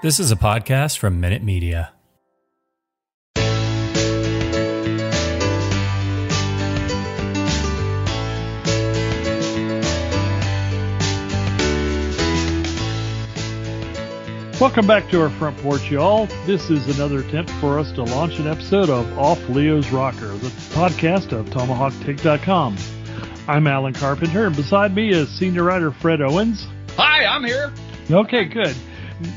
This is a podcast from Minute Media. Welcome back to our front porch, y'all. This is another attempt for us to launch an episode of Off Leo's Rocker, the podcast of TomahawkTake.com. I'm Alan Carpenter, and beside me is senior writer Fred Owens. Hi, I'm here. Okay, good.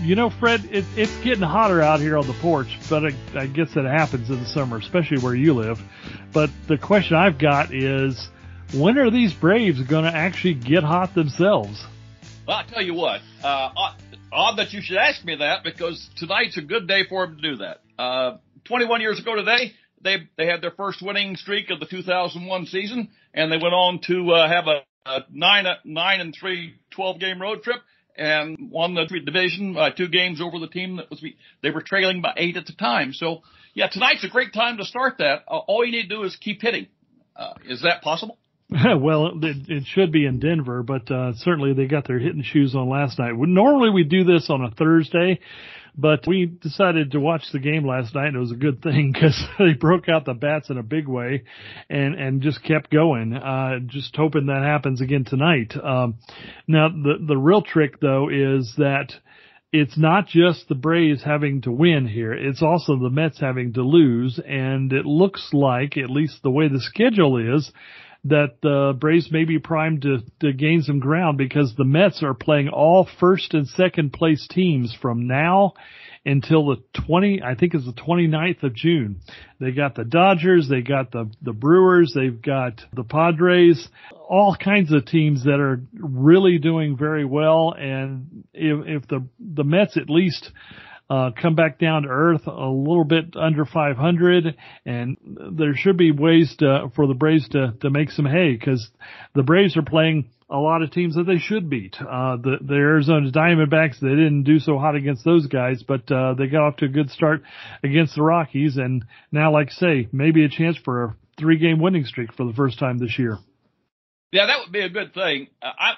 You know, Fred, it's getting hotter out here on the porch, but I guess that happens in the summer, especially where you live. But the question I've got is, when are these Braves going to actually get hot themselves? Well, I'll tell you what, odd that you should ask me that, because tonight's a good day for them to do that. 21 years ago today, they had their first winning streak of the 2001 season, and they went on to have a 9-3, 12-game road trip, and won the division by 2 games over the team that was they were trailing by 8 at the time. So, yeah, tonight's a great time to start that. All you need to do is keep hitting. Is that possible? Well, it should be in Denver, but certainly they got their hitting shoes on last night. Normally we do this on a Thursday, but we decided to watch the game last night, and it was a good thing because they broke out the bats in a big way and just kept going, just hoping that happens again tonight. Now, the real trick, though, is that it's not just the Braves having to win here. It's also the Mets having to lose, and it looks like, at least the way the schedule is, that the Braves may be primed to gain some ground, because the Mets are playing all first and second place teams from now until the 29th of June. They got the Dodgers, they got the Brewers, they've got the Padres, all kinds of teams that are really doing very well. And if the Mets at least come back down to earth a little bit under 500, and there should be ways for the Braves to make some hay, because the Braves are playing a lot of teams that they should beat. The Arizona Diamondbacks, they didn't do so hot against those guys, but they got off to a good start against the Rockies, and now, like I say, maybe a chance for a 3-game winning streak for the first time this year. Yeah, that would be a good thing.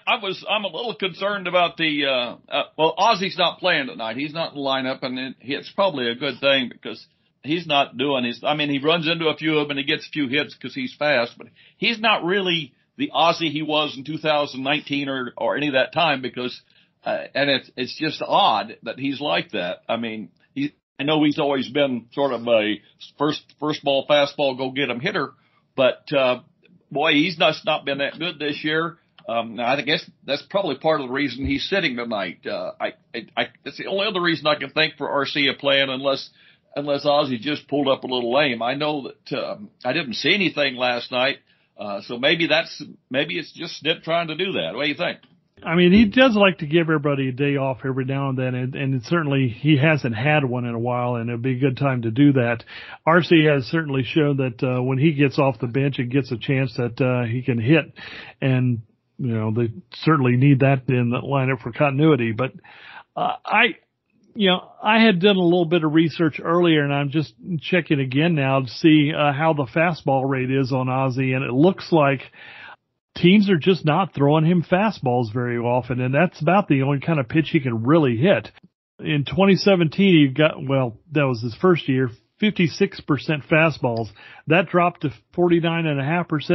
I'm a little concerned about Ozzy's not playing tonight. He's not in the lineup, and it's probably a good thing, because he's not doing his, I mean, he runs into a few of them and he gets a few hits because he's fast, but he's not really the Ozzy he was in 2019 or any of that time, because, and it's just odd that he's like that. I mean, I know he's always been sort of a first ball, fastball, go get him hitter, but, boy, he's not been that good this year. I guess that's probably part of the reason he's sitting tonight. That's the only other reason I can think for Arcia playing, unless Ozzy just pulled up a little lame. I know that I didn't see anything last night, so maybe it's just Snip trying to do that. What do you think? I mean, he does like to give everybody a day off every now and then, and certainly he hasn't had one in a while, and it'd be a good time to do that. RC has certainly shown that when he gets off the bench and gets a chance that he can hit, and you know they certainly need that in the lineup for continuity. But I had done a little bit of research earlier, and I'm just checking again now to see how the fastball rate is on Ozzy, and it looks like teams are just not throwing him fastballs very often, and that's about the only kind of pitch he can really hit. In 2017, that was his first year, 56% fastballs. That dropped to 49.5%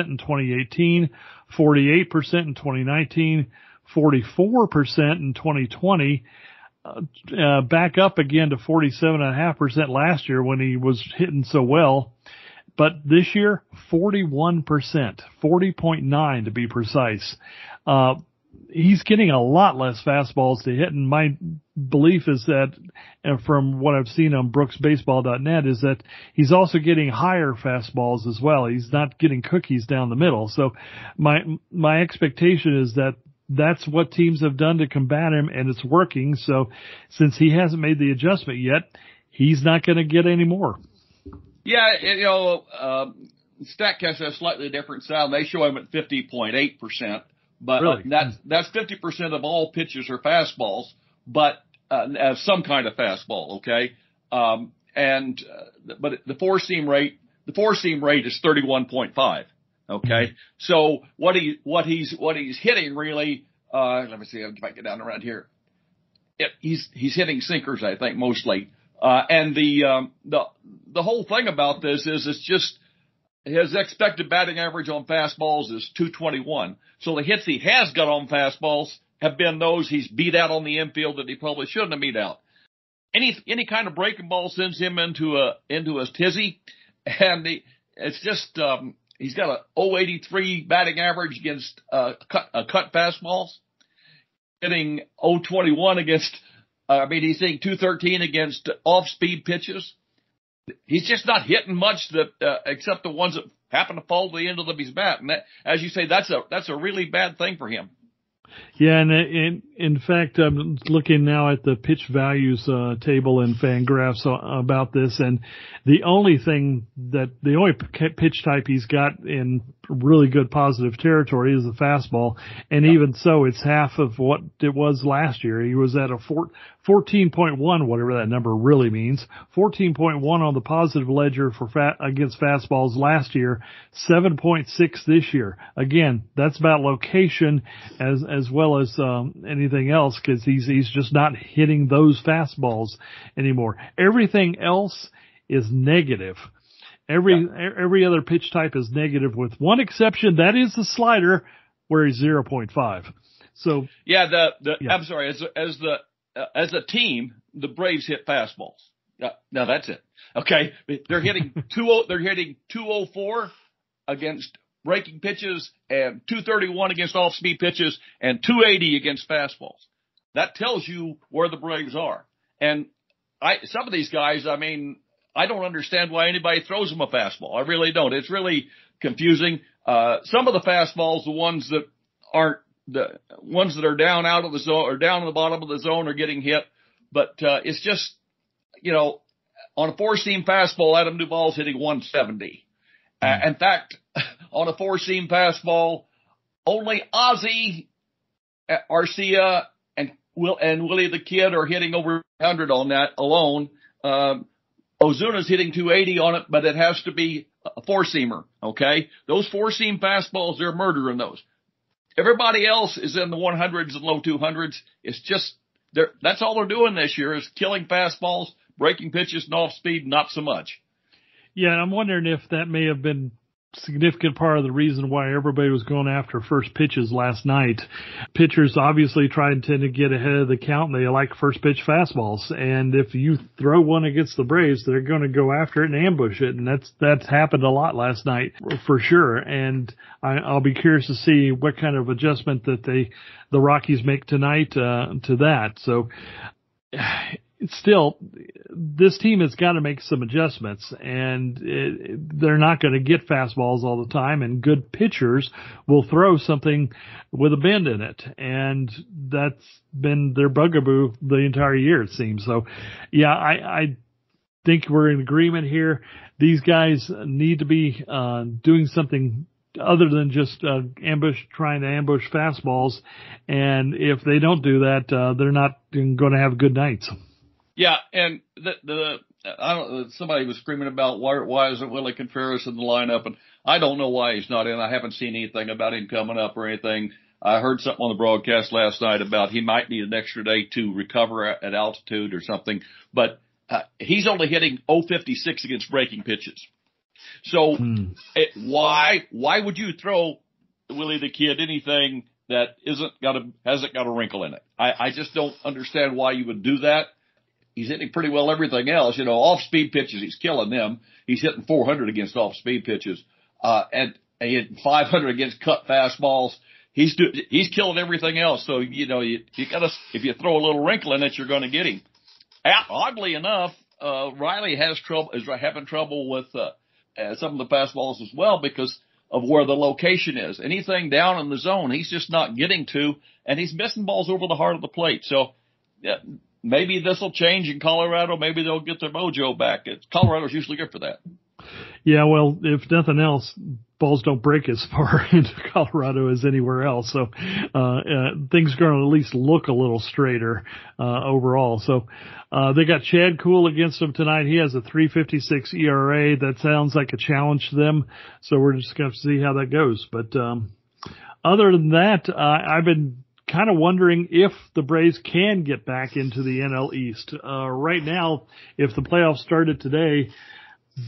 in 2018, 48% in 2019, 44% in 2020, back up again to 47.5% last year when he was hitting so well. But this year, 41%, 40.9 to be precise. He's getting a lot less fastballs to hit, and my belief is that, and from what I've seen on BrooksBaseball.net, is that he's also getting higher fastballs as well. He's not getting cookies down the middle. So my expectation is that that's what teams have done to combat him, and it's working. So since he hasn't made the adjustment yet, he's not going to get any more. Yeah, you know, StatCast has a slightly different sound. They show him at 50.8%, but really? that's 50% of all pitches are fastballs, but some kind of fastball, okay? But the four seam rate is 31.5. Okay. So what he's hitting really, let me see if I can get down around here. He's hitting sinkers, I think, mostly. And the whole thing about this is it's just his expected batting average on fastballs is 221. So the hits he has got on fastballs have been those he's beat out on the infield that he probably shouldn't have beat out. Any kind of breaking ball sends him into a tizzy, and it's just, he's got a 083 batting average against cut fastballs, hitting 021 against, he's hitting 213 against off-speed pitches. He's just not hitting much that except the ones that happen to fall to the end of his bat. And that, as you say, that's a really bad thing for him. Yeah, and in fact, I'm looking now at the pitch values table in FanGraphs about this, and the only pitch type he's got in really good positive territory is the fastball, and even so, it's half of what it was last year. He was at a 14.1, whatever that number really means, 14.1 on the positive ledger for against fastballs last year, 7.6 this year. Again, that's about location as well as anything else, because he's just not hitting those fastballs anymore. Everything else is negative. Every other pitch type is negative, with one exception. That is the slider, where he's 0.5. So I'm sorry. As a team, the Braves hit fastballs. Now that's it. Okay, they're hitting 204 against breaking pitches, and 231 against off-speed pitches, and 280 against fastballs. That tells you where the Braves are. And some of these guys, I don't understand why anybody throws him a fastball. I really don't. It's really confusing. Some of the fastballs, the ones that aren't, the ones that are down out of the zone or down in the bottom of the zone, are getting hit. But it's just, you know, on a four-seam fastball, Adam Duvall's hitting 170. In fact, on a four-seam fastball, only Ozzie, Arcia, and Willie the Kid are hitting over 100 on that alone. Ozuna's hitting 280 on it, but it has to be a four-seamer, okay? Those four-seam fastballs, they're murdering those. Everybody else is in the 100s and low 200s. It's just that's all they're doing this year is killing fastballs, breaking pitches, and off-speed, not so much. Yeah, and I'm wondering if that may have been a significant part of the reason why everybody was going after first pitches last night. Pitchers obviously tend to get ahead of the count, and they like first pitch fastballs. And if you throw one against the Braves, they're going to go after it and ambush it. And that's happened a lot last night for sure. And I'll be curious to see what kind of adjustment that the Rockies make tonight to that. So still, this team has got to make some adjustments, and they're not going to get fastballs all the time, and good pitchers will throw something with a bend in it, and that's been their bugaboo the entire year, it seems. So, yeah, I think we're in agreement here. These guys need to be doing something other than just trying to ambush fastballs, and if they don't do that, they're not going to have good nights. Yeah, and somebody was screaming about why isn't Willie Contreras in the lineup, and I don't know why he's not in. I haven't seen anything about him coming up or anything. I heard something on the broadcast last night about he might need an extra day to recover at altitude or something, but he's only hitting 0.56 against breaking pitches. So why would you throw Willie the Kid anything that hasn't got a wrinkle in it? I just don't understand why you would do that. He's hitting pretty well everything else. You know, off-speed pitches, he's killing them. He's hitting 400 against off-speed pitches, and hitting 500 against cut fastballs. He's killing everything else. So, you know, you gotta, if you throw a little wrinkle in it, you're going to get him. Oddly enough, Riley is having trouble with some of the fastballs as well, because of where the location is. Anything down in the zone, he's just not getting to, and he's missing balls over the heart of the plate. So maybe this will change in Colorado. Maybe they'll get their mojo back. Colorado's usually good for that. Yeah, well, if nothing else, balls don't break as far into Colorado as anywhere else. So things are going to at least look a little straighter overall. So they got Chad Kuhl against them tonight. He has a 3.56 ERA. That sounds like a challenge to them. So we're just going to have to see how that goes. But other than that, I've been kind of wondering if the Braves can get back into the NL East. Right now, if the playoffs started today,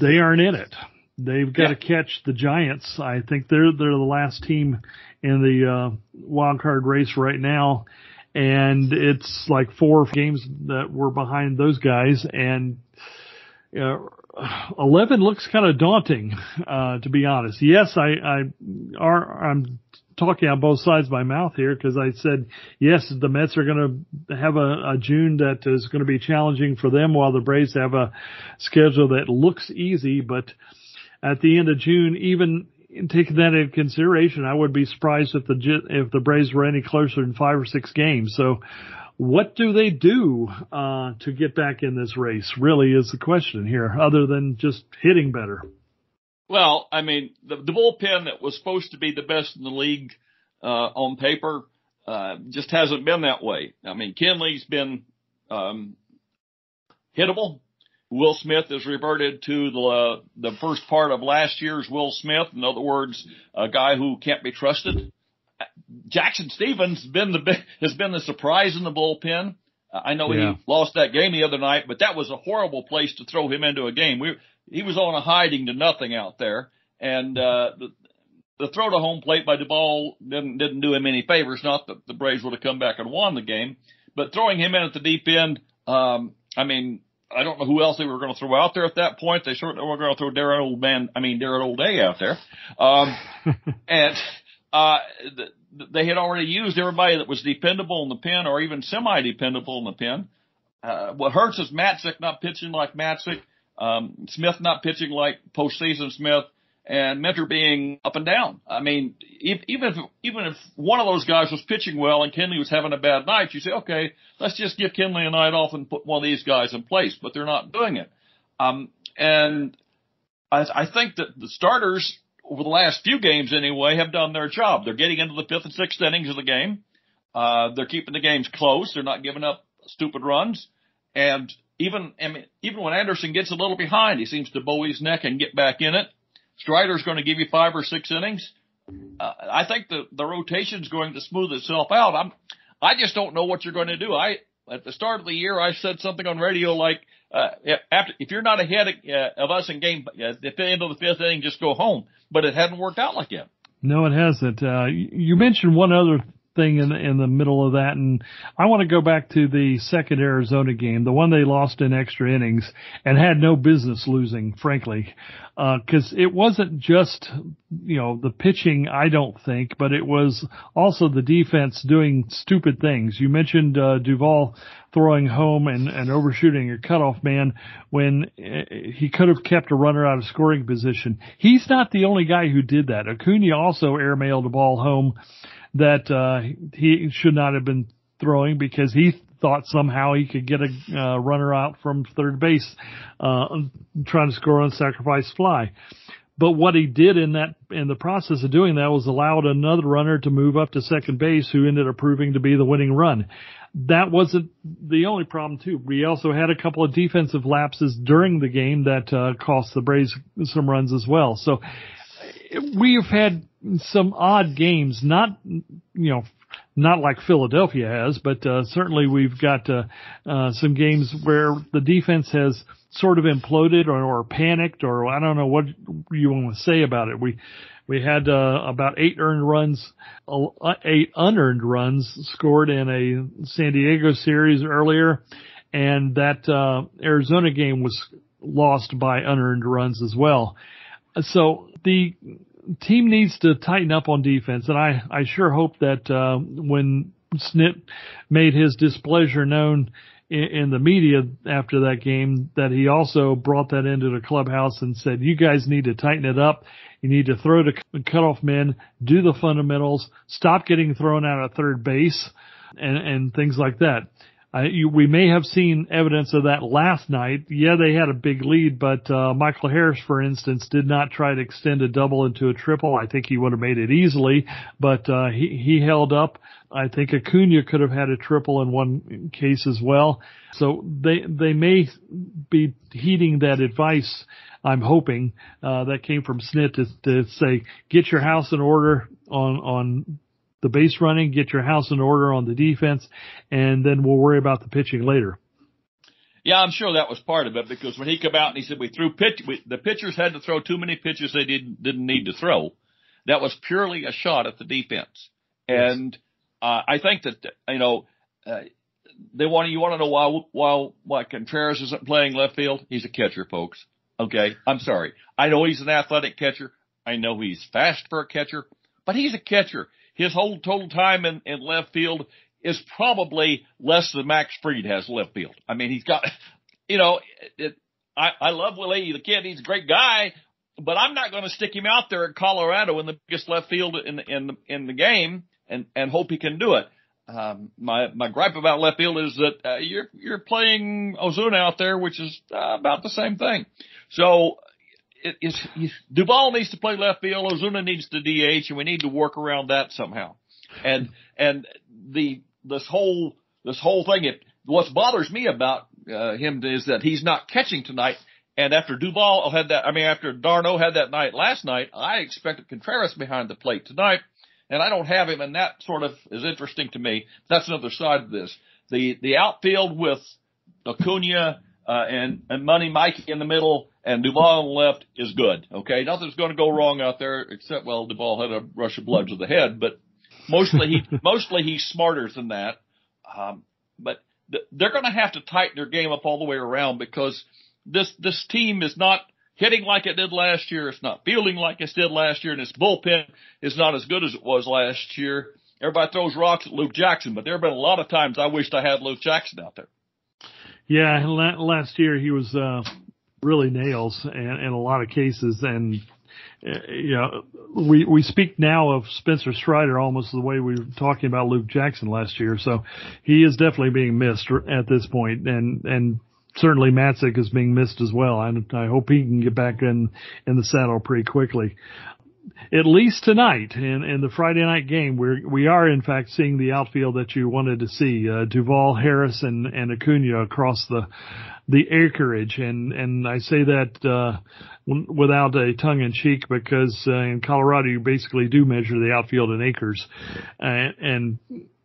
they aren't in it. They've got to catch the Giants. I think they're the last team in the wild card race right now, and it's like 4 games that we're behind those guys. And 11 looks kind of daunting, to be honest. Yes, I'm talking on both sides of my mouth here, because I said yes, the Mets are going to have a June that is going to be challenging for them, while the Braves have a schedule that looks easy, but at the end of June, even taking that into consideration, I would be surprised if the Braves were any closer than 5 or 6 games. So what do they do to get back in this race, really is the question here, other than just hitting better. Well, I mean, the bullpen that was supposed to be the best in the league on paper just hasn't been that way. I mean, Kenley's been hittable. Will Smith has reverted to the first part of last year's Will Smith. In other words, a guy who can't be trusted. Jackson Stevens has been the surprise in the bullpen. I know he lost that game the other night, but that was a horrible place to throw him into a game. He was on a hiding to nothing out there, and the throw to home plate by Duvall didn't do him any favors. Not that the Braves would have come back and won the game, but throwing him in at the deep end, I don't know who else they were going to throw out there at that point. They certainly were going to throw Darren O'Day out there. They had already used everybody that was dependable in the pen, or even semi-dependable in the pen. What hurts is Matzik not pitching like Matzik, Smith not pitching like postseason Smith, and Mentor being up and down. I mean, even if one of those guys was pitching well and Kenley was having a bad night, you say, okay, let's just give Kenley a night off and put one of these guys in place, but they're not doing it. And I think that the starters, over the last few games anyway, have done their job. They're getting into the 5th and 6th innings of the game. They're keeping the games close. They're not giving up stupid runs. And even when Anderson gets a little behind, he seems to bow his neck and get back in it. Strider's going to give you 5 or 6 innings. I think the rotation's going to smooth itself out. I just don't know what you're going to do. At the start of the year, I said something on radio like, if you're not ahead of us in game, at the end of the 5th inning, just go home. But it hadn't worked out like that. No, it hasn't. You mentioned one other thing in the middle of that, and I want to go back to the second Arizona game, the one they lost in extra innings and had no business losing, frankly, because it wasn't just the pitching, I don't think, but it was also the defense doing stupid things. You mentioned Duvall throwing home and overshooting a cutoff man when he could have kept a runner out of scoring position. He's not the only guy who did that. Acuna also airmailed a ball home that he should not have been throwing, because he thought somehow he could get a runner out from third base trying to score on sacrifice fly. But what he did in the process of doing that was allowed another runner to move up to second base, who ended up proving to be the winning run. That wasn't the only problem, too. We also had a couple of defensive lapses during the game that cost the Braves some runs as well. So we've had some odd games, not like Philadelphia has, but certainly we've got some games where the defense has sort of imploded or panicked, or I don't know what you want to say about it. We had about 8 unearned runs scored in a San Diego series earlier, and that Arizona game was lost by unearned runs as well. So the team needs to tighten up on defense, and I sure hope that when Snit made his displeasure known in the media after that game that he also brought that into the clubhouse and said, you guys need to tighten it up. You need to throw to cutoff men, do the fundamentals, stop getting thrown out at third base, and things like that. We may have seen evidence of that last night. Yeah, they had a big lead, but Michael Harris, for instance, did not try to extend a double into a triple. I think he would have made it easily, but he held up. I think Acuna could have had a triple in one case as well. So they may be heeding that advice, I'm hoping, that came from Snit to say, get your house in order on the base running, get your house in order on the defense, and then we'll worry about the pitching later. Yeah, I'm sure that was part of it, because when he came out and he said the pitchers had to throw too many pitches they didn't need to throw, that was purely a shot at the defense. Yes. And I think that, you know, you want to know why Contreras isn't playing left field? He's a catcher, folks. Okay, I'm sorry. I know he's an athletic catcher. I know he's fast for a catcher, but he's a catcher. His whole total time in left field is probably less than Max Fried has left field. I mean, he's got, you know, I love Willie the Kid. He's a great guy, but I'm not going to stick him out there in Colorado in the biggest left field in the game and hope he can do it. My gripe about left field is that you're playing Ozuna out there, which is about the same thing. So. Duvall needs to play left field, Ozuna needs to DH, and we need to work around that somehow. And this whole thing, what bothers me about him is that he's not catching tonight. And after Darno had that night last night, I expected Contreras behind the plate tonight, and I don't have him, and that sort of is interesting to me. That's another side of this. The outfield with Acuna and Money Mike in the middle and Duvall on the left is good, okay? Nothing's going to go wrong out there except, well, Duvall had a rush of blood to the head, but mostly he's smarter than that. But they're going to have to tighten their game up all the way around, because this team is not hitting like it did last year. It's not fielding like it did last year, and its bullpen is not as good as it was last year. Everybody throws rocks at Luke Jackson, but there have been a lot of times I wished I had Luke Jackson out there. Yeah, last year he was really nails in a lot of cases. And, you know, we speak now of Spencer Strider almost the way we were talking about Luke Jackson last year. So he is definitely being missed at this point. And certainly Matzik is being missed as well. I hope he can get back in the saddle pretty quickly. At least tonight in the Friday night game, we are in fact seeing the outfield that you wanted to see, Duvall, Harris, and Acuna across the acreage. And I say that, without a tongue in cheek, because in Colorado you basically do measure the outfield in acres. And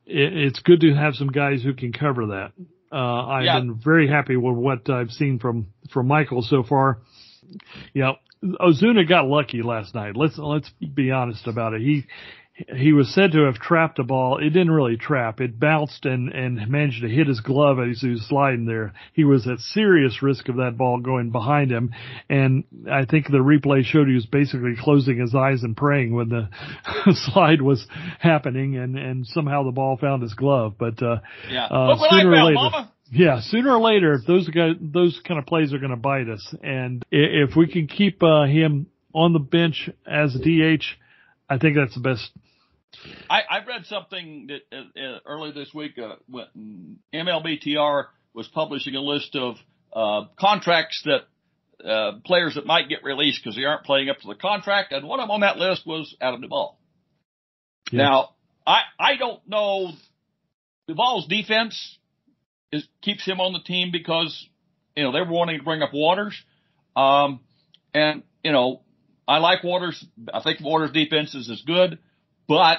it's good to have some guys who can cover that. I've been very happy with what I've seen from Michael so far. Yeah. Ozuna got lucky last night. Let's be honest about it. He was said to have trapped a ball. It didn't really trap. It bounced and managed to hit his glove as he was sliding there. He was at serious risk of that ball going behind him. And I think the replay showed he was basically closing his eyes and praying when the slide was happening, and somehow the ball found his glove. But, sooner or later, those kind of plays are going to bite us. And if we can keep him on the bench as a DH, I think that's the best. I read something that early this week, when MLBTR was publishing a list of contracts that players that might get released because they aren't playing up to the contract. And one of them on that list was Adam Duvall. Yes. Now, I don't know. Duvall's defense keeps him on the team because, you know, they were wanting to bring up Waters. And, you know, I like Waters. I think Waters' defense is as good, but,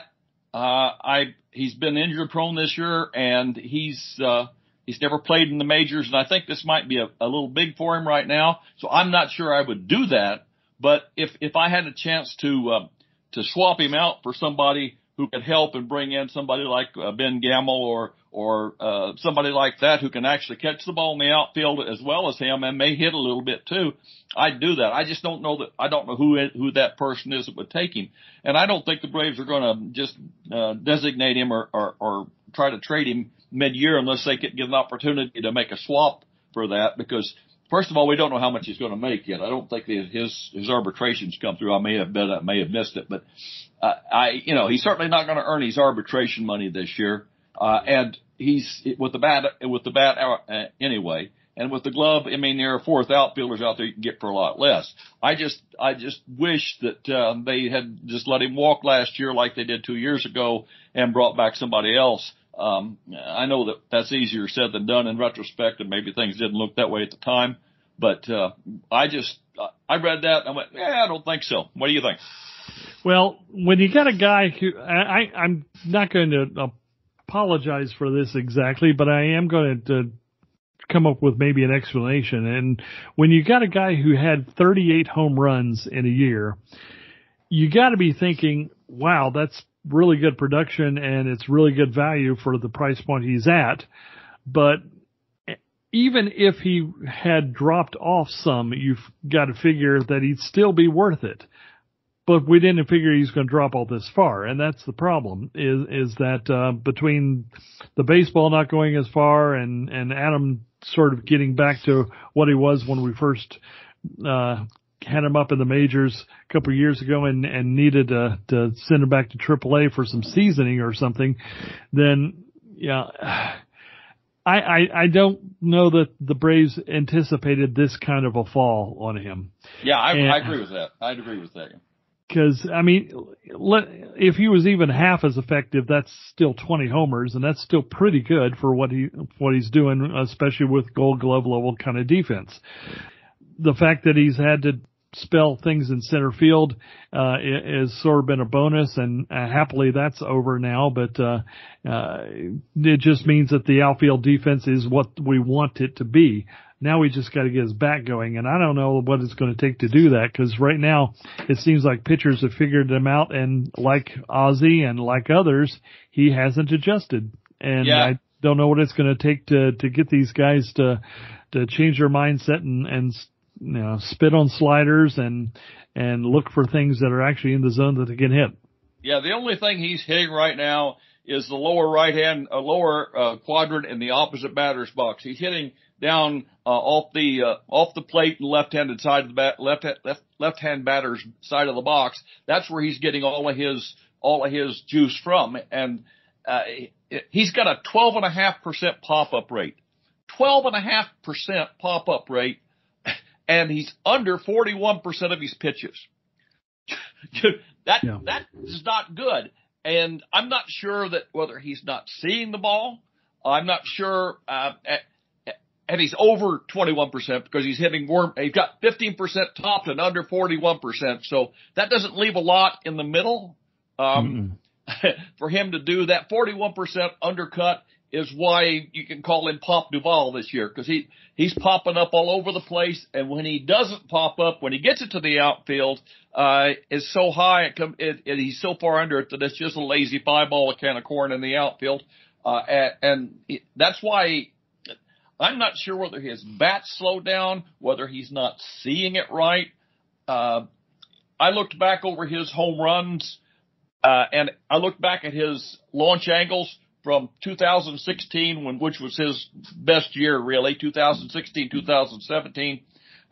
he's been injury prone this year, and he's never played in the majors. And I think this might be a little big for him right now. So I'm not sure I would do that. But if I had a chance to swap him out for somebody who could help and bring in somebody like Ben Gamel or somebody like that who can actually catch the ball in the outfield as well as him and may hit a little bit too, I'd do that. I just don't know who that person is that would take him. And I don't think the Braves are going to just designate him or try to trade him mid-year unless they get an opportunity to make a swap for that, because first of all, we don't know how much he's going to make yet. I don't think his arbitration's come through. I may have missed it, but he's certainly not going to earn his arbitration money this year. And he's with the bat anyway, and with the glove. I mean, there are fourth outfielders out there you can get for a lot less. I just wish that they had just let him walk last year like they did 2 years ago and brought back somebody else. I know that's easier said than done in retrospect, and maybe things didn't look that way at the time, but I read that and I went, yeah, I don't think so. What do you think? Well, when you got a guy who I'm not going to apologize for this exactly, but I am going to come up with maybe an explanation. And when you got a guy who had 38 home runs in a year, you got to be thinking, wow, that's really good production and it's really good value for the price point he's at. But even if he had dropped off some, you've got to figure that he'd still be worth it. But we didn't figure he's going to drop all this far, and that's the problem, is that between the baseball not going as far and Adam sort of getting back to what he was when we first had him up in the majors a couple of years ago and needed to send him back to AAA for some seasoning or something, then yeah, I don't know that the Braves anticipated this kind of a fall on him. Yeah, I agree with that. I'd agree with that. Because, I mean, if he was even half as effective, that's still 20 homers, and that's still pretty good for what he's doing, especially with Gold Glove level kind of defense. The fact that he's had to spell things in center field has sort of been a bonus, and happily that's over now. But it just means that the outfield defense is what we want it to be. Now we just got to get his bat going, and I don't know what it's going to take to do that, because right now it seems like pitchers have figured him out, and like Ozzie and like others, he hasn't adjusted. And yeah. I don't know what it's going to take to get these guys to change their mindset and you know, spit on sliders and look for things that are actually in the zone that they can hit. Yeah, the only thing he's hitting right now is the lower right hand, lower quadrant in the opposite batter's box. He's hitting down off the plate and left-handed side of the left-hand batter's side of the box. That's where he's getting all of his juice from, and he's got a 12.5% pop-up rate. 12.5% pop-up rate, and he's under 41% of his pitches. That is not good, and I'm not sure that whether he's not seeing the ball. I'm not sure. And he's over 21% because he's hitting more. He's got 15% topped and under 41%. So that doesn't leave a lot in the middle for him to do that. 41% undercut is why you can call him Pop Duvall this year, because he's popping up all over the place. And when he doesn't pop up, when he gets it to the outfield, it's so high and he's so far under it that it's just a lazy fly ball, a can of corn in the outfield. And that's why. I'm not sure whether his bat's slowed down, whether he's not seeing it right. I looked back over his home runs, and I looked back at his launch angles from 2016, which was his best year, really, 2016, 2017.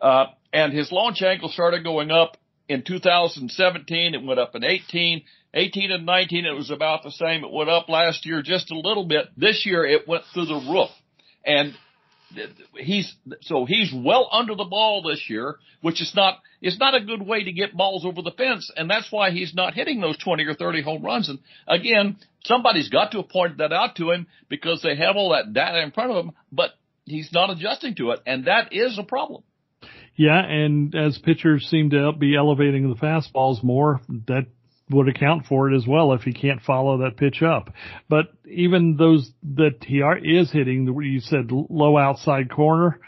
And his launch angle started going up in 2017. It went up in 18 and 19. It was about the same. It went up last year just a little bit. This year it went through the roof. And he's well under the ball this year, which is not a good way to get balls over the fence, and that's why he's not hitting those 20 or 30 home runs. And again, somebody's got to point that out to him because they have all that data in front of him, but he's not adjusting to it, and that is a problem. Yeah, and as pitchers seem to be elevating the fastballs more, that would account for it as well if he can't follow that pitch up. But even those that he is hitting, you said low outside corner,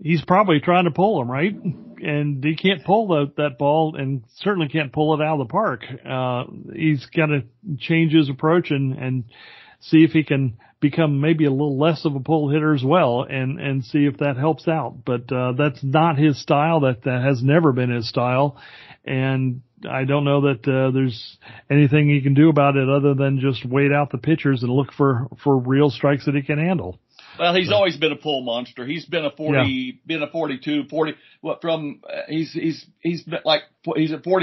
he's probably trying to pull them, right? And he can't pull that ball, and certainly can't pull it out of the park. He's got to change his approach and see if he can become maybe a little less of a pull hitter as well, and see if that helps out. But that's not his style. That has never been his style. And I don't know that there's anything he can do about it other than just wait out the pitchers and look for real strikes that he can handle. Well, he's always been a pull monster. He's been a 42, 40. What from? He's at 45 for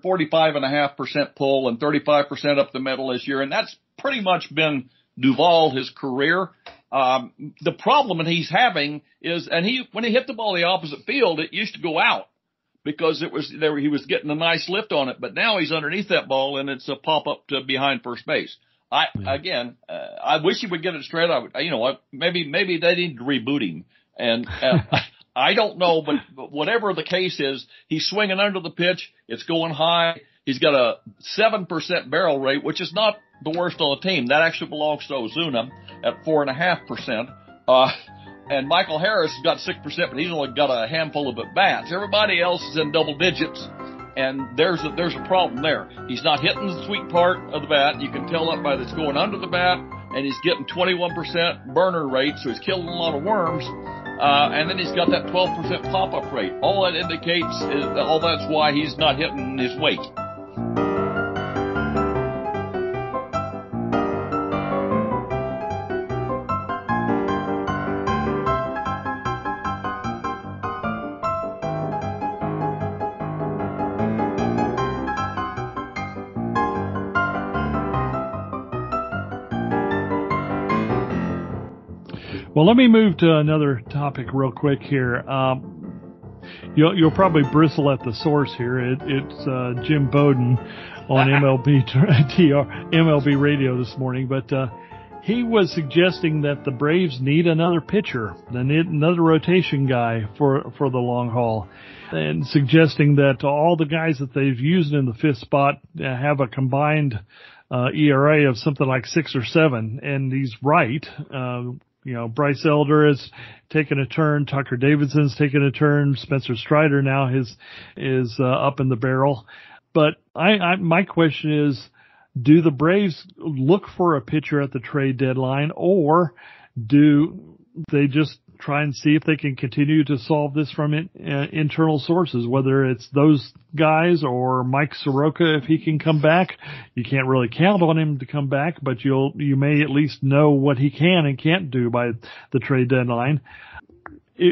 45.5% pull and 35% up the middle this year, and that's pretty much been Duvall his career. The problem that he's having is, and when he hit the ball in the opposite field, it used to go out because it was there. He was getting a nice lift on it, but now he's underneath that ball and it's a pop up to behind first base. I wish he would get it straight. Maybe they need to reboot him. And I don't know, but whatever the case is, he's swinging under the pitch. It's going high. He's got a 7% barrel rate, which is not the worst on the team. That actually belongs to Ozuna at 4.5%. And Michael Harris has got 6%, but he's only got a handful of at bats. Everybody else is in double digits. And there's a problem there. He's not hitting the sweet part of the bat. You can tell that by that's going under the bat, and he's getting 21% burner rate, so he's killing a lot of worms. And then he's got that 12% pop-up rate. All that indicates is all that's why he's not hitting his weight. Well, let me move to another topic real quick here. You'll probably bristle at the source here. It's Jim Bowden on MLB Radio this morning, but he was suggesting that the Braves need another pitcher, another rotation guy for the long haul, and suggesting that all the guys that they've used in the fifth spot have a combined ERA of something like 6 or 7, and he's right. Bryce Elder has taken a turn. Tucker Davidson's taken a turn. Spencer Strider now is up in the barrel. But my question is, do the Braves look for a pitcher at the trade deadline, or do they just try and see if they can continue to solve this from internal sources, whether it's those guys or Mike Soroka if he can come back? You can't really count on him to come back, but you may at least know what he can and can't do by the trade deadline.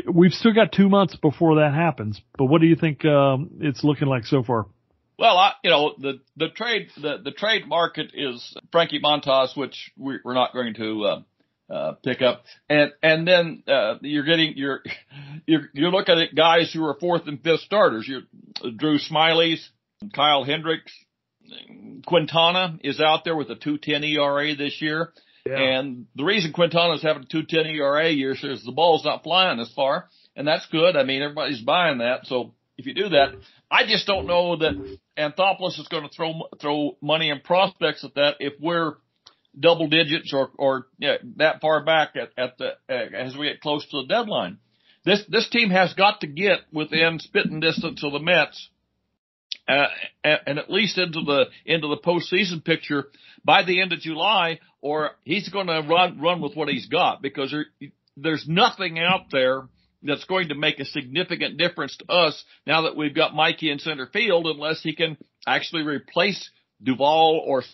We've still got 2 months before that happens, but what do you think it's looking like so far? Well, the trade market is Frankie Montas, which we're not going to pick up, and then you're looking at guys who are fourth and fifth starters. Drew Smiley's, Kyle Hendricks, Quintana is out there with a 2.10 ERA this year, yeah. And the reason Quintana's having a 2.10 ERA year is the ball's not flying as far, and that's good. I mean, everybody's buying that, so if you do that, I just don't know that Anthopoulos is going to throw money and prospects at that if we're double digits or that far back at the as we get close to the deadline. This team has got to get within spitting distance of the Mets, and at least into the postseason picture by the end of July, or he's going to run with what he's got, because there's nothing out there that's going to make a significant difference to us now that we've got Mikey in center field, unless he can actually replace Duvall, or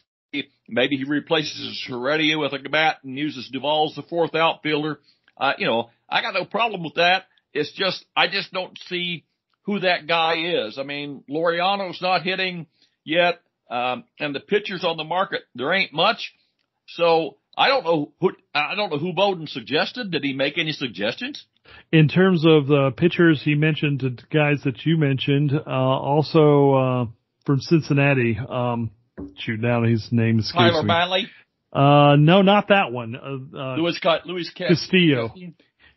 maybe he replaces Heredia with a bat and uses Duvall as the fourth outfielder. I got no problem with that. It's just, I just don't see who that guy is. I mean, Laureano's not hitting yet, and the pitchers on the market, there ain't much. So I don't know who Bowden suggested. Did he make any suggestions? In terms of the pitchers, he mentioned the guys that you mentioned, also from Cincinnati, his name escapes me. Tyler Miley? No, not that one. Luis Castillo.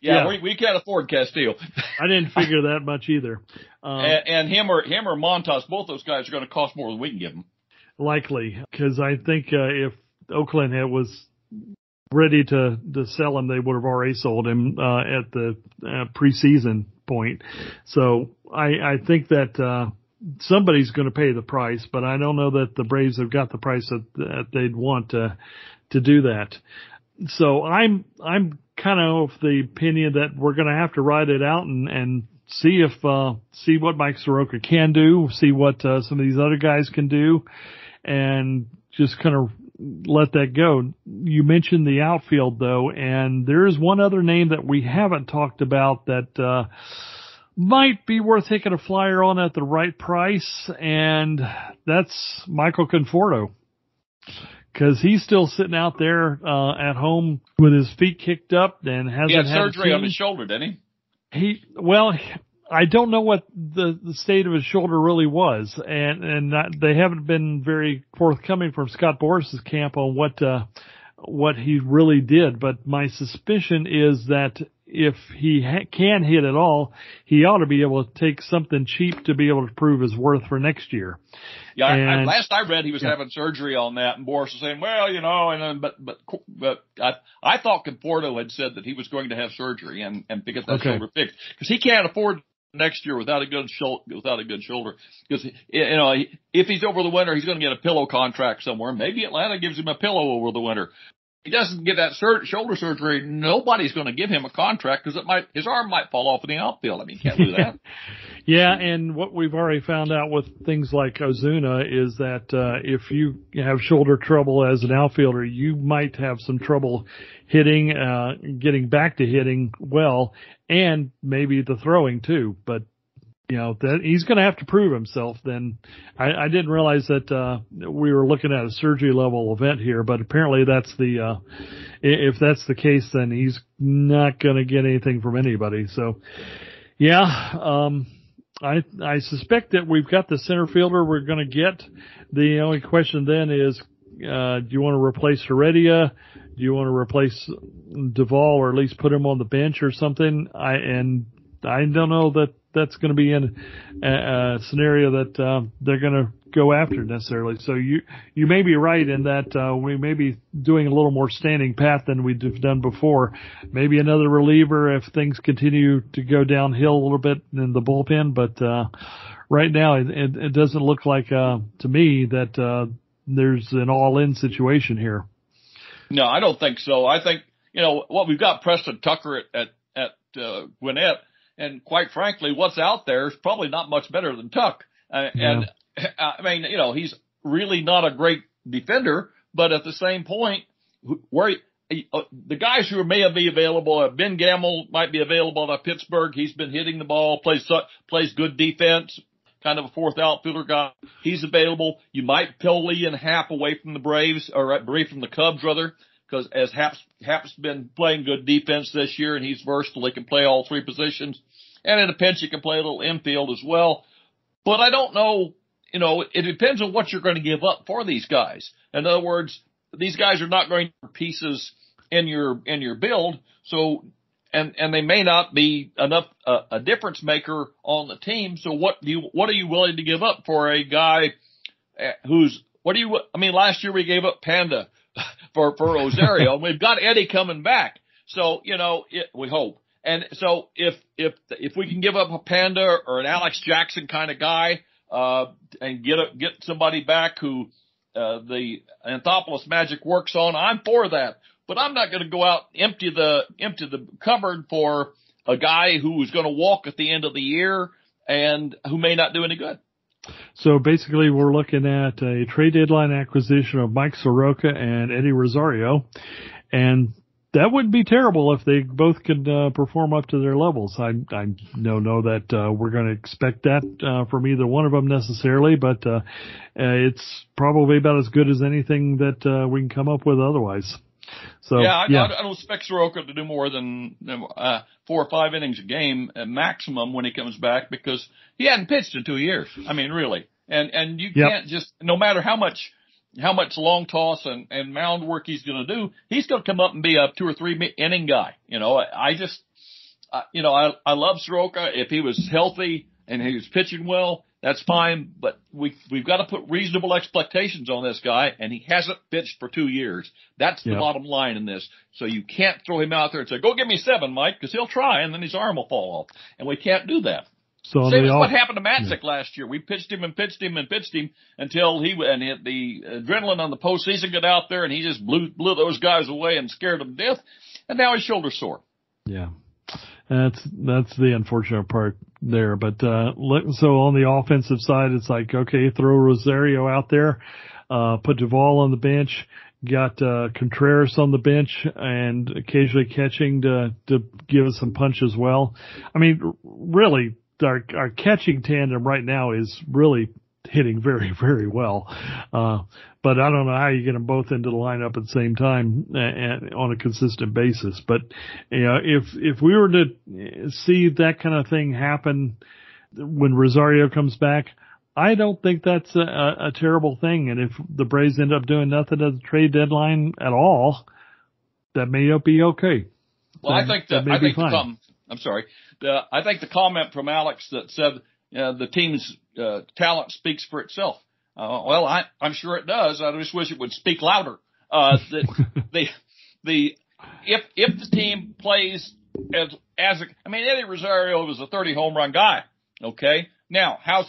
Yeah. We can't afford Castillo. I didn't figure that much either. And him or Montas, both those guys are going to cost more than we can give them. Likely, because I think if Oakland was ready to sell him, they would have already sold him at the preseason point. So I think that somebody's going to pay the price, but I don't know that the Braves have got the price that they'd want to do that. So I'm kind of of the opinion that we're going to have to ride it out and see what Mike Soroka can do, see what some of these other guys can do, and just kind of let that go. You mentioned the outfield, though, and there is one other name that we haven't talked about that might be worth taking a flyer on at the right price, and that's Michael Conforto, because he's still sitting out there at home with his feet kicked up and hasn't had surgery on his shoulder, didn't he? I don't know what the state of his shoulder really was, and they haven't been very forthcoming from Scott Boris's camp on what he really did. But my suspicion is that if he can hit at all, he ought to be able to take something cheap to be able to prove his worth for next year. Yeah, and last I read, he was having surgery on that, and Boris was saying, "Well, you know," and but I thought Conforto had said that he was going to have surgery and get that shoulder fixed, because he can't afford next year without a good shoulder, because you know, if he's over the winter, he's going to get a pillow contract somewhere. Maybe Atlanta gives him a pillow over the winter. He doesn't get that shoulder surgery, nobody's going to give him a contract, because his arm might fall off in the outfield. I mean, you can't do that. Yeah, and what we've already found out with things like Ozuna is that if you have shoulder trouble as an outfielder, you might have some trouble hitting, getting back to hitting well, and maybe the throwing too. But you know, that he's going to have to prove himself. Then I didn't realize that we were looking at a surgery level event here, but apparently that's if that's the case, then he's not going to get anything from anybody. So, yeah, I suspect that we've got the center fielder we're going to get. The only question then is, do you want to replace Heredia? Do you want to replace Duvall, or at least put him on the bench or something? I don't know that that's going to be in a scenario that they're going to go after necessarily. So you may be right in that we may be doing a little more standing path than we've done before. Maybe another reliever if things continue to go downhill a little bit in the bullpen. But right now it doesn't look like to me that there's an all-in situation here. No, I don't think so. I think, you know, what we've got, Preston Tucker at Gwinnett, and quite frankly, what's out there is probably not much better than Tuck. And I mean, you know, he's really not a great defender, but at the same point, where the guys who may be available, Ben Gamel might be available out of Pittsburgh. He's been hitting the ball, plays good defense, kind of a fourth outfielder guy. He's available. You might pull Lee and Happ away from the Braves, or away from the Cubs rather, because as Happ's been playing good defense this year, and he's versatile. He can play all three positions. And in a pinch, he can play a little infield as well. But I don't know, you know, it depends on what you're going to give up for these guys. In other words, these guys are not going for pieces in your build. So, and they may not be enough, a difference maker on the team. So what are you willing to give up for a guy last year we gave up Panda for Rosario. We've got Eddie coming back. So, you know, we hope. And so if we can give up a Panda or an Alex Jackson kind of guy, and get somebody back who, the Anthopoulos magic works on, I'm for that. But I'm not going to go out and empty the cupboard for a guy who is going to walk at the end of the year and who may not do any good. So basically, we're looking at a trade deadline acquisition of Mike Soroka and Eddie Rosario, and that wouldn't be terrible if they both could perform up to their levels. I don't know that we're going to expect that from either one of them necessarily, but it's probably about as good as anything that we can come up with otherwise. So yeah. I don't expect Soroka to do more than 4 or 5 innings a game at maximum when he comes back, because he hadn't pitched in 2 years. I mean, really, and you can't just, no matter how much long toss and mound work he's going to do, he's going to come up and be a 2 or 3 inning guy. You know, I love Soroka. If he was healthy and he was pitching well, that's fine, but we've got to put reasonable expectations on this guy, and he hasn't pitched for 2 years. That's the bottom line in this. So you can't throw him out there and say, "Go give me 7, Mike," because he'll try, and then his arm will fall off, and we can't do that. So same as what happened to Matzik last year. We pitched him until the adrenaline on the postseason got out there, and he just blew those guys away and scared them to death, and now his shoulder's sore. Yeah. That's the unfortunate part there. But so on the offensive side, it's like, okay, throw Rosario out there, put Duvall on the bench, got Contreras on the bench, and occasionally catching to give us some punch as well. I mean, really, our catching tandem right now is really hitting very, very well. But I don't know how you get them both into the lineup at the same time and on a consistent basis. But you know, if we were to see that kind of thing happen when Rosario comes back, I don't think that's a terrible thing. And if the Braves end up doing nothing at the trade deadline at all, that may be okay. Well, I think the comment from Alex that said the team's talent speaks for itself. I'm sure it does. I just wish it would speak louder. If the team plays Eddie Rosario was a 30 home run guy. Okay. Now, how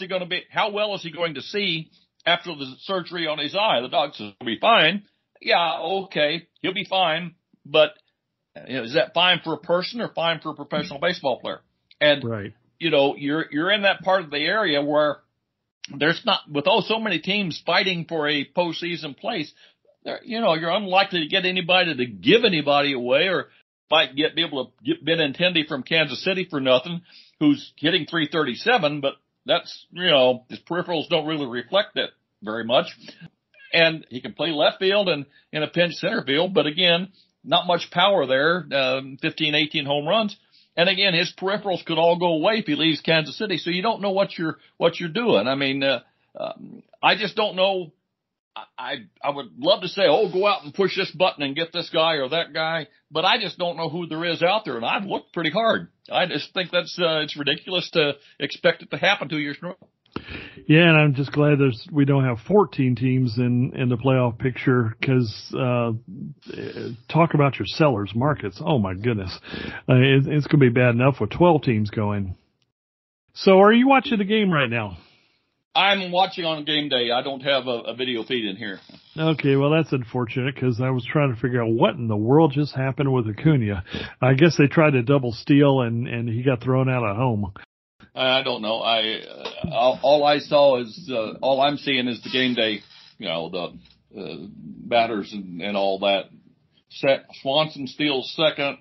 well is he going to see after the surgery on his eye? The doctor says he'll be fine. Yeah. Okay. He'll be fine. But is that fine for a person or fine for a professional baseball player? And right. You know, you're in that part of the area where there's not, with so many teams fighting for a postseason place, you're unlikely to get anybody to give anybody away, or might be able to get Ben Intendi from Kansas City for nothing, who's hitting 337, but that's, his peripherals don't really reflect that very much. And he can play left field and in a pinch center field, but again, not much power there, 15, 18 home runs. And again, his peripherals could all go away if he leaves Kansas City. So you don't know what you're doing. I mean, I just don't know. I would love to say, go out and push this button and get this guy or that guy, but I just don't know who there is out there. And I've looked pretty hard. I just think that's it's ridiculous to expect it to happen 2 years in a row. Yeah, and I'm just glad we don't have 14 teams in the playoff picture, because talk about your sellers markets. Oh, my goodness. It's going to be bad enough with 12 teams going. So are you watching the game right now? I'm watching on game day. I don't have a video feed in here. Okay, well, that's unfortunate, because I was trying to figure out what in the world just happened with Acuna. I guess they tried to double steal, and he got thrown out at home. I don't know. All I'm seeing is the game day, the batters and all that. Swanson steals second,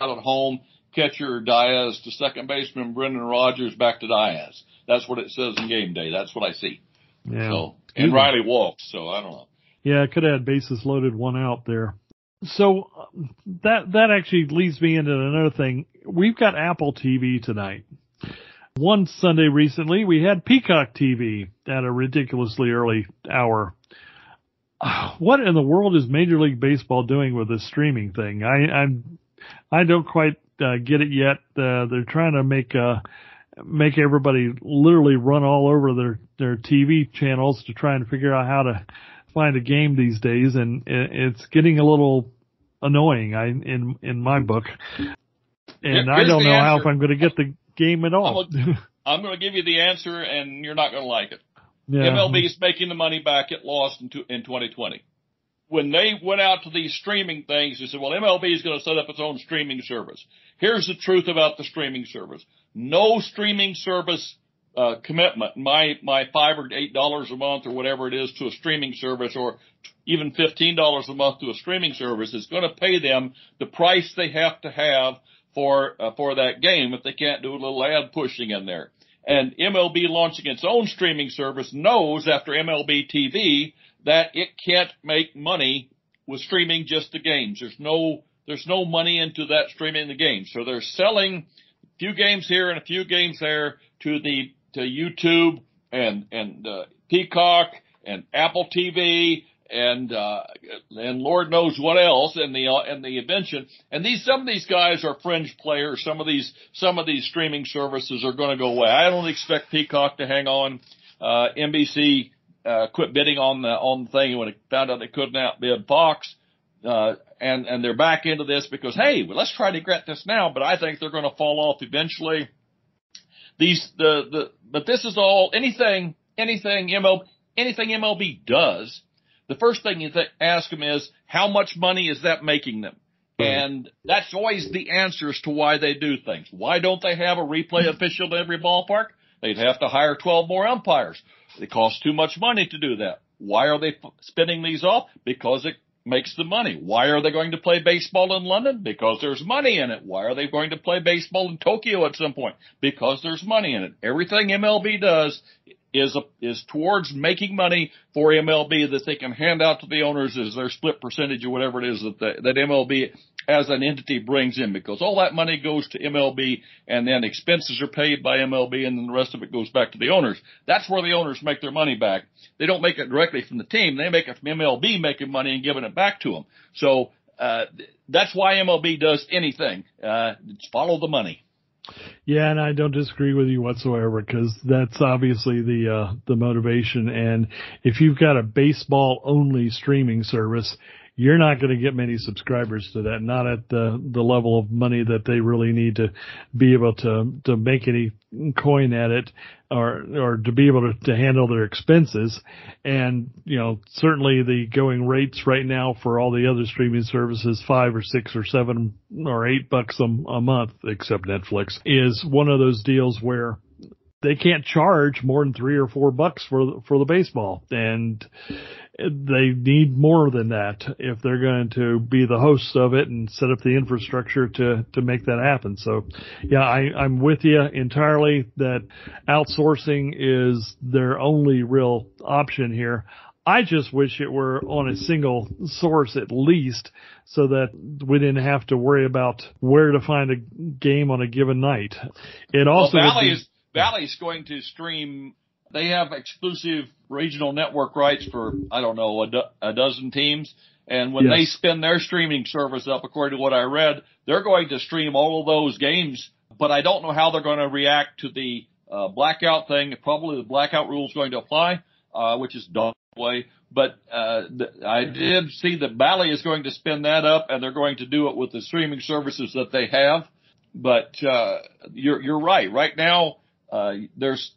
out at home. Catcher Diaz to second baseman. Brendan Rodgers back to Diaz. That's what it says in game day. That's what I see. Yeah. So, and Riley walks. So I don't know. Yeah, I could have had bases loaded, one out there. So that actually leads me into another thing. We've got Apple TV tonight. One Sunday recently, we had Peacock TV at a ridiculously early hour. What in the world is Major League Baseball doing with this streaming thing? I don't quite get it yet. They're trying to make everybody literally run all over their TV channels to try and figure out how to find a game these days, and it's getting a little annoying. In my book, and I don't know how if I'm going to get the game at all. I'm going to give you the answer, and you're not going to like it. Yeah. MLB is making the money back it lost in 2020. When they went out to these streaming things, they said, well, MLB is going to set up its own streaming service. Here's the truth about the streaming service. No streaming service commitment, my $5 or $8 a month or whatever it is to a streaming service, or even $15 a month to a streaming service, is going to pay them the price they have to have for that game if they can't do a little ad pushing in there. And MLB launching its own streaming service knows after MLB TV that it can't make money with streaming just the games. There's no money into that streaming the games. So they're selling a few games here and a few games there to YouTube and Peacock and Apple TV and Lord knows what else in the invention. And some of these guys are fringe players. Some of these streaming services are going to go away. I don't expect Peacock to hang on. NBC quit bidding on the thing when it found out they couldn't outbid Fox. And they're back into this because, hey, well, let's try to get this now, but I think they're going to fall off eventually. But this is all anything MLB does. The first thing you ask them is, how much money is that making them? And that's always the answers to why they do things. Why don't they have a replay official to every ballpark? They'd have to hire 12 more umpires. It costs too much money to do that. Why are they spinning these off? Because it makes the money. Why are they going to play baseball in London? Because there's money in it. Why are they going to play baseball in Tokyo at some point? Because there's money in it. Everything MLB does is towards making money for MLB that they can hand out to the owners as their split percentage or whatever it is that MLB as an entity brings in, because all that money goes to MLB and then expenses are paid by MLB and then the rest of it goes back to the owners. That's where the owners make their money back. They don't make it directly from the team. They make it from MLB making money and giving it back to them. So that's why MLB does anything. Follow the money. Yeah, and I don't disagree with you whatsoever, because that's obviously the motivation. And if you've got a baseball-only streaming service, you're not going to get many subscribers to that, not at the level of money that they really need to be able to make any coin at it or to be able to handle their expenses. And, you know, certainly the going rates right now for all the other streaming services, $5 or $6 or $7 or $8 a month, except Netflix, is one of those deals where they can't charge more than $3 or $4 for the baseball, and they need more than that if they're going to be the hosts of it and set up the infrastructure to make that happen. So, yeah, I'm with you entirely that outsourcing is their only real option here. I just wish it were on a single source at least, so that we didn't have to worry about where to find a game on a given night. It also Bally's going to stream. They have exclusive regional network rights for, I don't know, a dozen teams. And when they spin their streaming service up, according to what I read, they're going to stream all of those games. But I don't know how they're going to react to the blackout thing. Probably the blackout rule is going to apply, which is dumb way. But I did see that Bally is going to spin that up, and they're going to do it with the streaming services that they have. But you're right. Right now, there's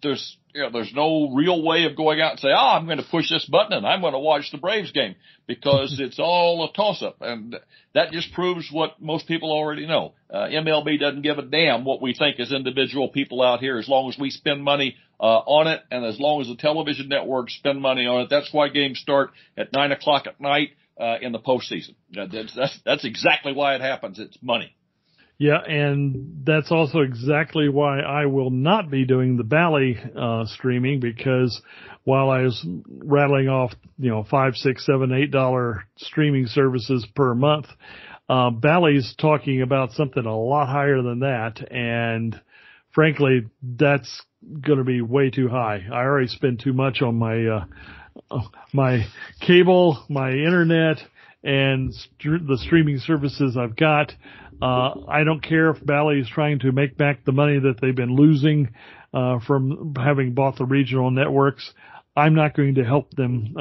no real way of going out and say, I'm going to push this button and I'm going to watch the Braves game, because it's all a toss up. And that just proves what most people already know. MLB doesn't give a damn what we think as individual people out here, as long as we spend money on it. And as long as the television networks spend money on it, that's why games start at 9:00 at night, in the postseason. That's exactly why it happens. It's money. Yeah, and that's also exactly why I will not be doing the Bally streaming, because while I was rattling off, $5, $6, $7, $8 streaming services per month, Bally's talking about something a lot higher than that, and frankly, that's going to be way too high. I already spend too much on my cable, my internet, and the streaming services I've got. I don't care if Bally is trying to make back the money that they've been losing from having bought the regional networks. I'm not going to help them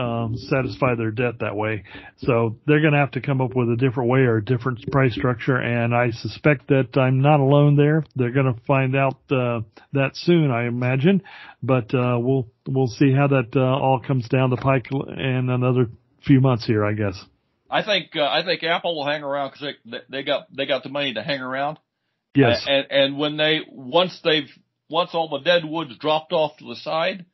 satisfy their debt that way. So they're going to have to come up with a different way or a different price structure, and I suspect that I'm not alone there. They're going to find out that soon, I imagine. But we'll see how that all comes down the pike in another few months here, I guess. I think Apple will hang around because they got the money to hang around. Yes. And when once all the dead wood's dropped off to the side,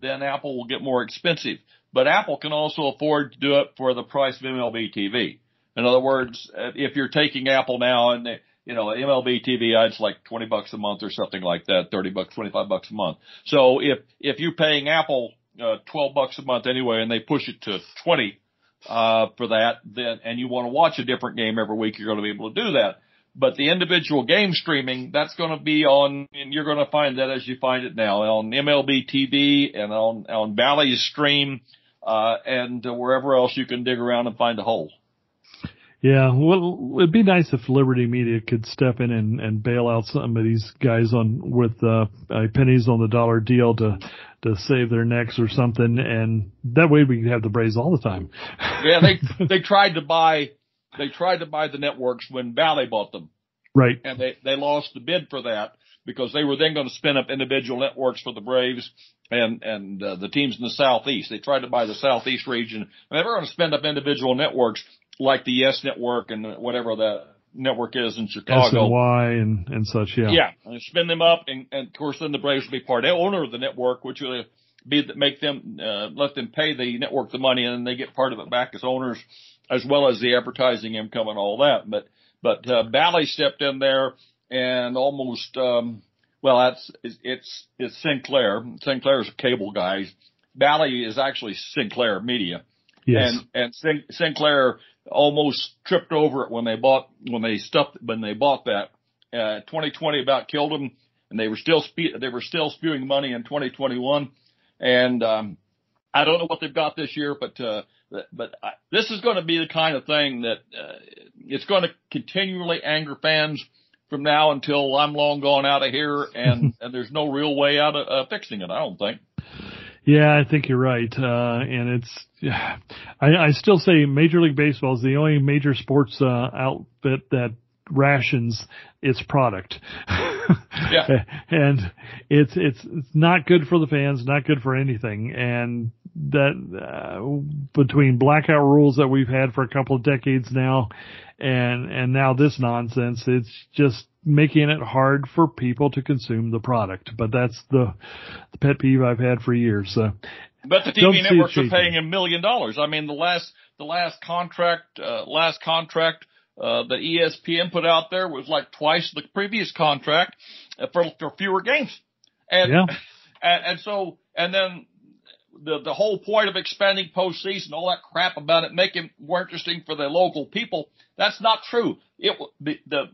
then Apple will get more expensive. But Apple can also afford to do it for the price of MLB TV. In other words, if you're taking Apple now and MLB TV, it's like $20 a month or something like that, $30, $25 a month. So if you're paying Apple $12 a month anyway, and they push it to $20. For that, then, and you want to watch a different game every week, you're going to be able to do that. But the individual game streaming, that's going to be on, and you're going to find that as you find it now, on MLB TV and on Bally's stream, and wherever else you can dig around and find a hole. Yeah, well, it'd be nice if Liberty Media could step in and bail out some of these guys with pennies on the dollar deal to save their necks or something, and that way we could have the Braves all the time. Yeah, they tried to buy the networks when Bally bought them, right? And they lost the bid for that, because they were then going to spin up individual networks for the Braves and the teams in the Southeast. They tried to buy the Southeast region, and they were going to spin up individual networks like the Yes Network and whatever that network is in Chicago. S&Y and such, yeah. Yeah, and spin them up, and of course then the Braves would be part owner of the network, which would be make them let them pay the network the money, and then they get part of it back as owners, as well as the advertising income and all that. But Bally stepped in there and almost it's Sinclair. Sinclair's a cable guy. Bally is actually Sinclair Media. Yes. And Sinclair almost tripped over it when they bought that. 2020 about killed them, and they were still spewing money in 2021. And I don't know what they've got this year, but this is going to be the kind of thing that it's going to continually anger fans from now until I'm long gone out of here, and there's no real way out of fixing it, I don't think. Yeah, I think you're right. I still say Major League Baseball is the only major sports outfit that rations its product. Yeah. And it's not good for the fans, not good for anything. And that between blackout rules that we've had for a couple of decades now and now this nonsense, it's just making it hard for people to consume the product. But that's the pet peeve I've had for years. But the TV networks are paying $1 million. I mean, the last contract that ESPN put out there was like twice the previous contract for fewer games. And then the whole point of expanding postseason, all that crap about it, making it more interesting for the local people, that's not true. The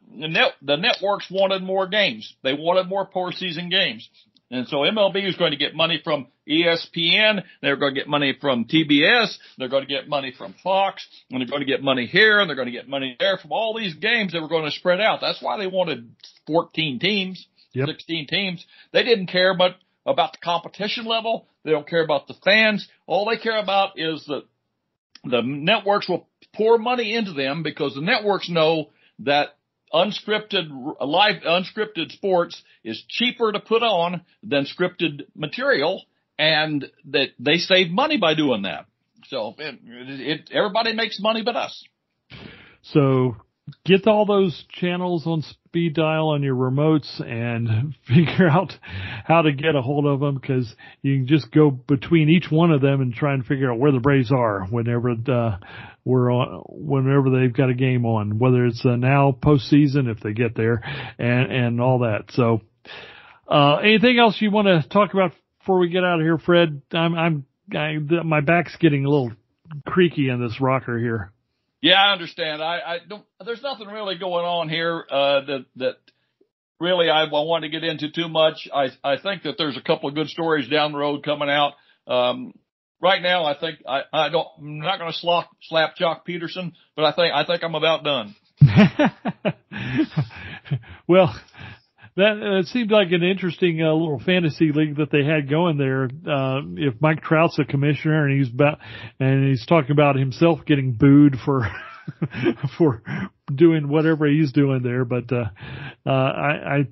networks wanted more games. They wanted more postseason games. And so MLB is going to get money from ESPN. They're going to get money from TBS. They're going to get money from Fox. And they're going to get money here, and they're going to get money there from all these games that were going to spread out. That's why they wanted 14 teams, 16 teams. They didn't care much about the competition level. They don't care about the fans. All they care about is that the networks will pour money into them, because the networks know that unscripted sports is cheaper to put on than scripted material, and that they save money by doing that. So everybody makes money but us. So get all those channels on speed dial on your remotes and figure out how to get a hold of them, because you can just go between each one of them and try and figure out where the Braves are whenever they've got a game on, whether it's now postseason if they get there and all that. So anything else you want to talk about before we get out of here, Fred? My back's getting a little creaky in this rocker here. Yeah, I understand. I don't. There's nothing really going on here that really I want to get into too much. I think that there's a couple of good stories down the road coming out. Right now, I think I'm not going to slap Jock Peterson, but I think I'm about done. Well, that seemed like an interesting little fantasy league that they had going there. If Mike Trout's a commissioner and he's talking about himself getting booed for for doing whatever he's doing there, but I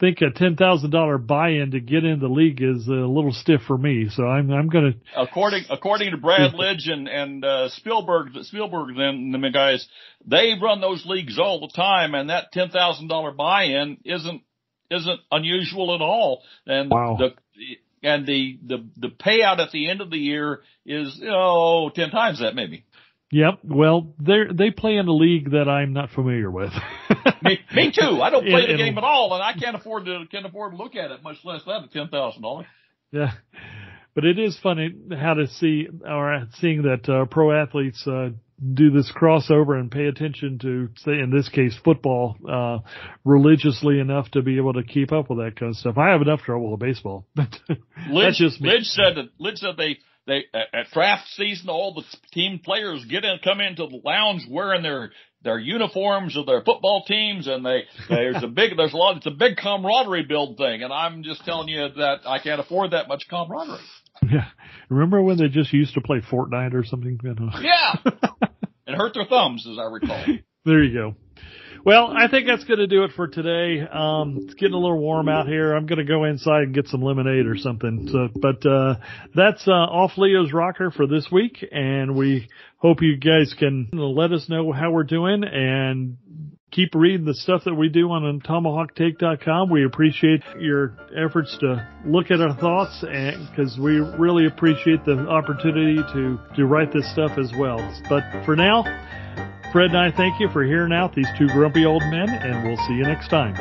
think a $10,000 buy-in to get in the league is a little stiff for me. So I'm going to according to Brad Lidge and Spielberg and the guys, they run those leagues all the time, and that $10,000 buy-in isn't unusual at all. And wow. the payout at the end of the year is 10 times that maybe. Yep. Well, they play in a league that I'm not familiar with. Me too. I don't play the game at all, and I can't afford to look at it, much less that at $10,000. Yeah. But it is funny how to seeing that pro athletes do this crossover and pay attention to, say, in this case, football religiously enough to be able to keep up with that kind of stuff. I have enough trouble with baseball. That's just me. Lidge said they at draft season, all the team players come into the lounge wearing their uniforms of their football teams, and it's a big camaraderie build thing. And I'm just telling you that I can't afford that much camaraderie. Yeah. Remember when they just used to play Fortnite or something? Yeah. It hurt their thumbs, as I recall. There you go. Well, I think that's going to do it for today. It's getting a little warm out here. I'm going to go inside and get some lemonade or something. So, but that's Off Leo's Rocker for this week, and we hope you guys can let us know how we're doing and keep reading the stuff that we do on TomahawkTake.com. We appreciate your efforts to look at our thoughts, and because we really appreciate the opportunity to write this stuff as well. But for now, Fred and I thank you for hearing out these two grumpy old men, and we'll see you next time.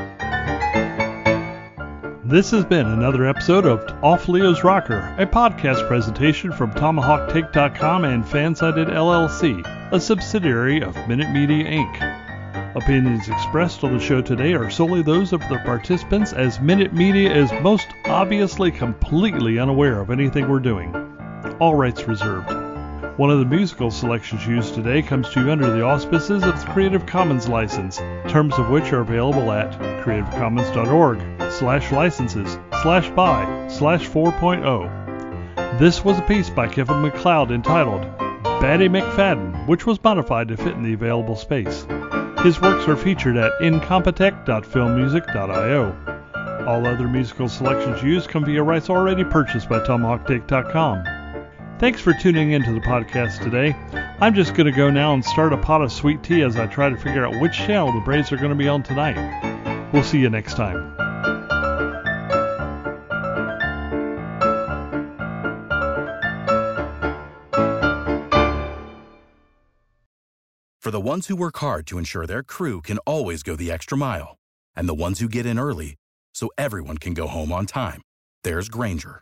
This has been another episode of Off Leo's Rocker, a podcast presentation from TomahawkTake.com and Fansided LLC, a subsidiary of Minute Media, Inc. Opinions expressed on the show today are solely those of the participants, as Minute Media is most obviously completely unaware of anything we're doing. All rights reserved. One of the musical selections used today comes to you under the auspices of the Creative Commons license, terms of which are available at creativecommons.org/licenses/by/4.0. This was a piece by Kevin MacLeod entitled Batty McFadden, which was modified to fit in the available space. His works are featured at incompetech.filmmusic.io. All other musical selections used come via rights already purchased by TomahawkTake.com. Thanks for tuning into the podcast today. I'm just going to go now and start a pot of sweet tea as I try to figure out which channel the Braves are going to be on tonight. We'll see you next time. For the ones who work hard to ensure their crew can always go the extra mile, and the ones who get in early so everyone can go home on time, there's Grainger,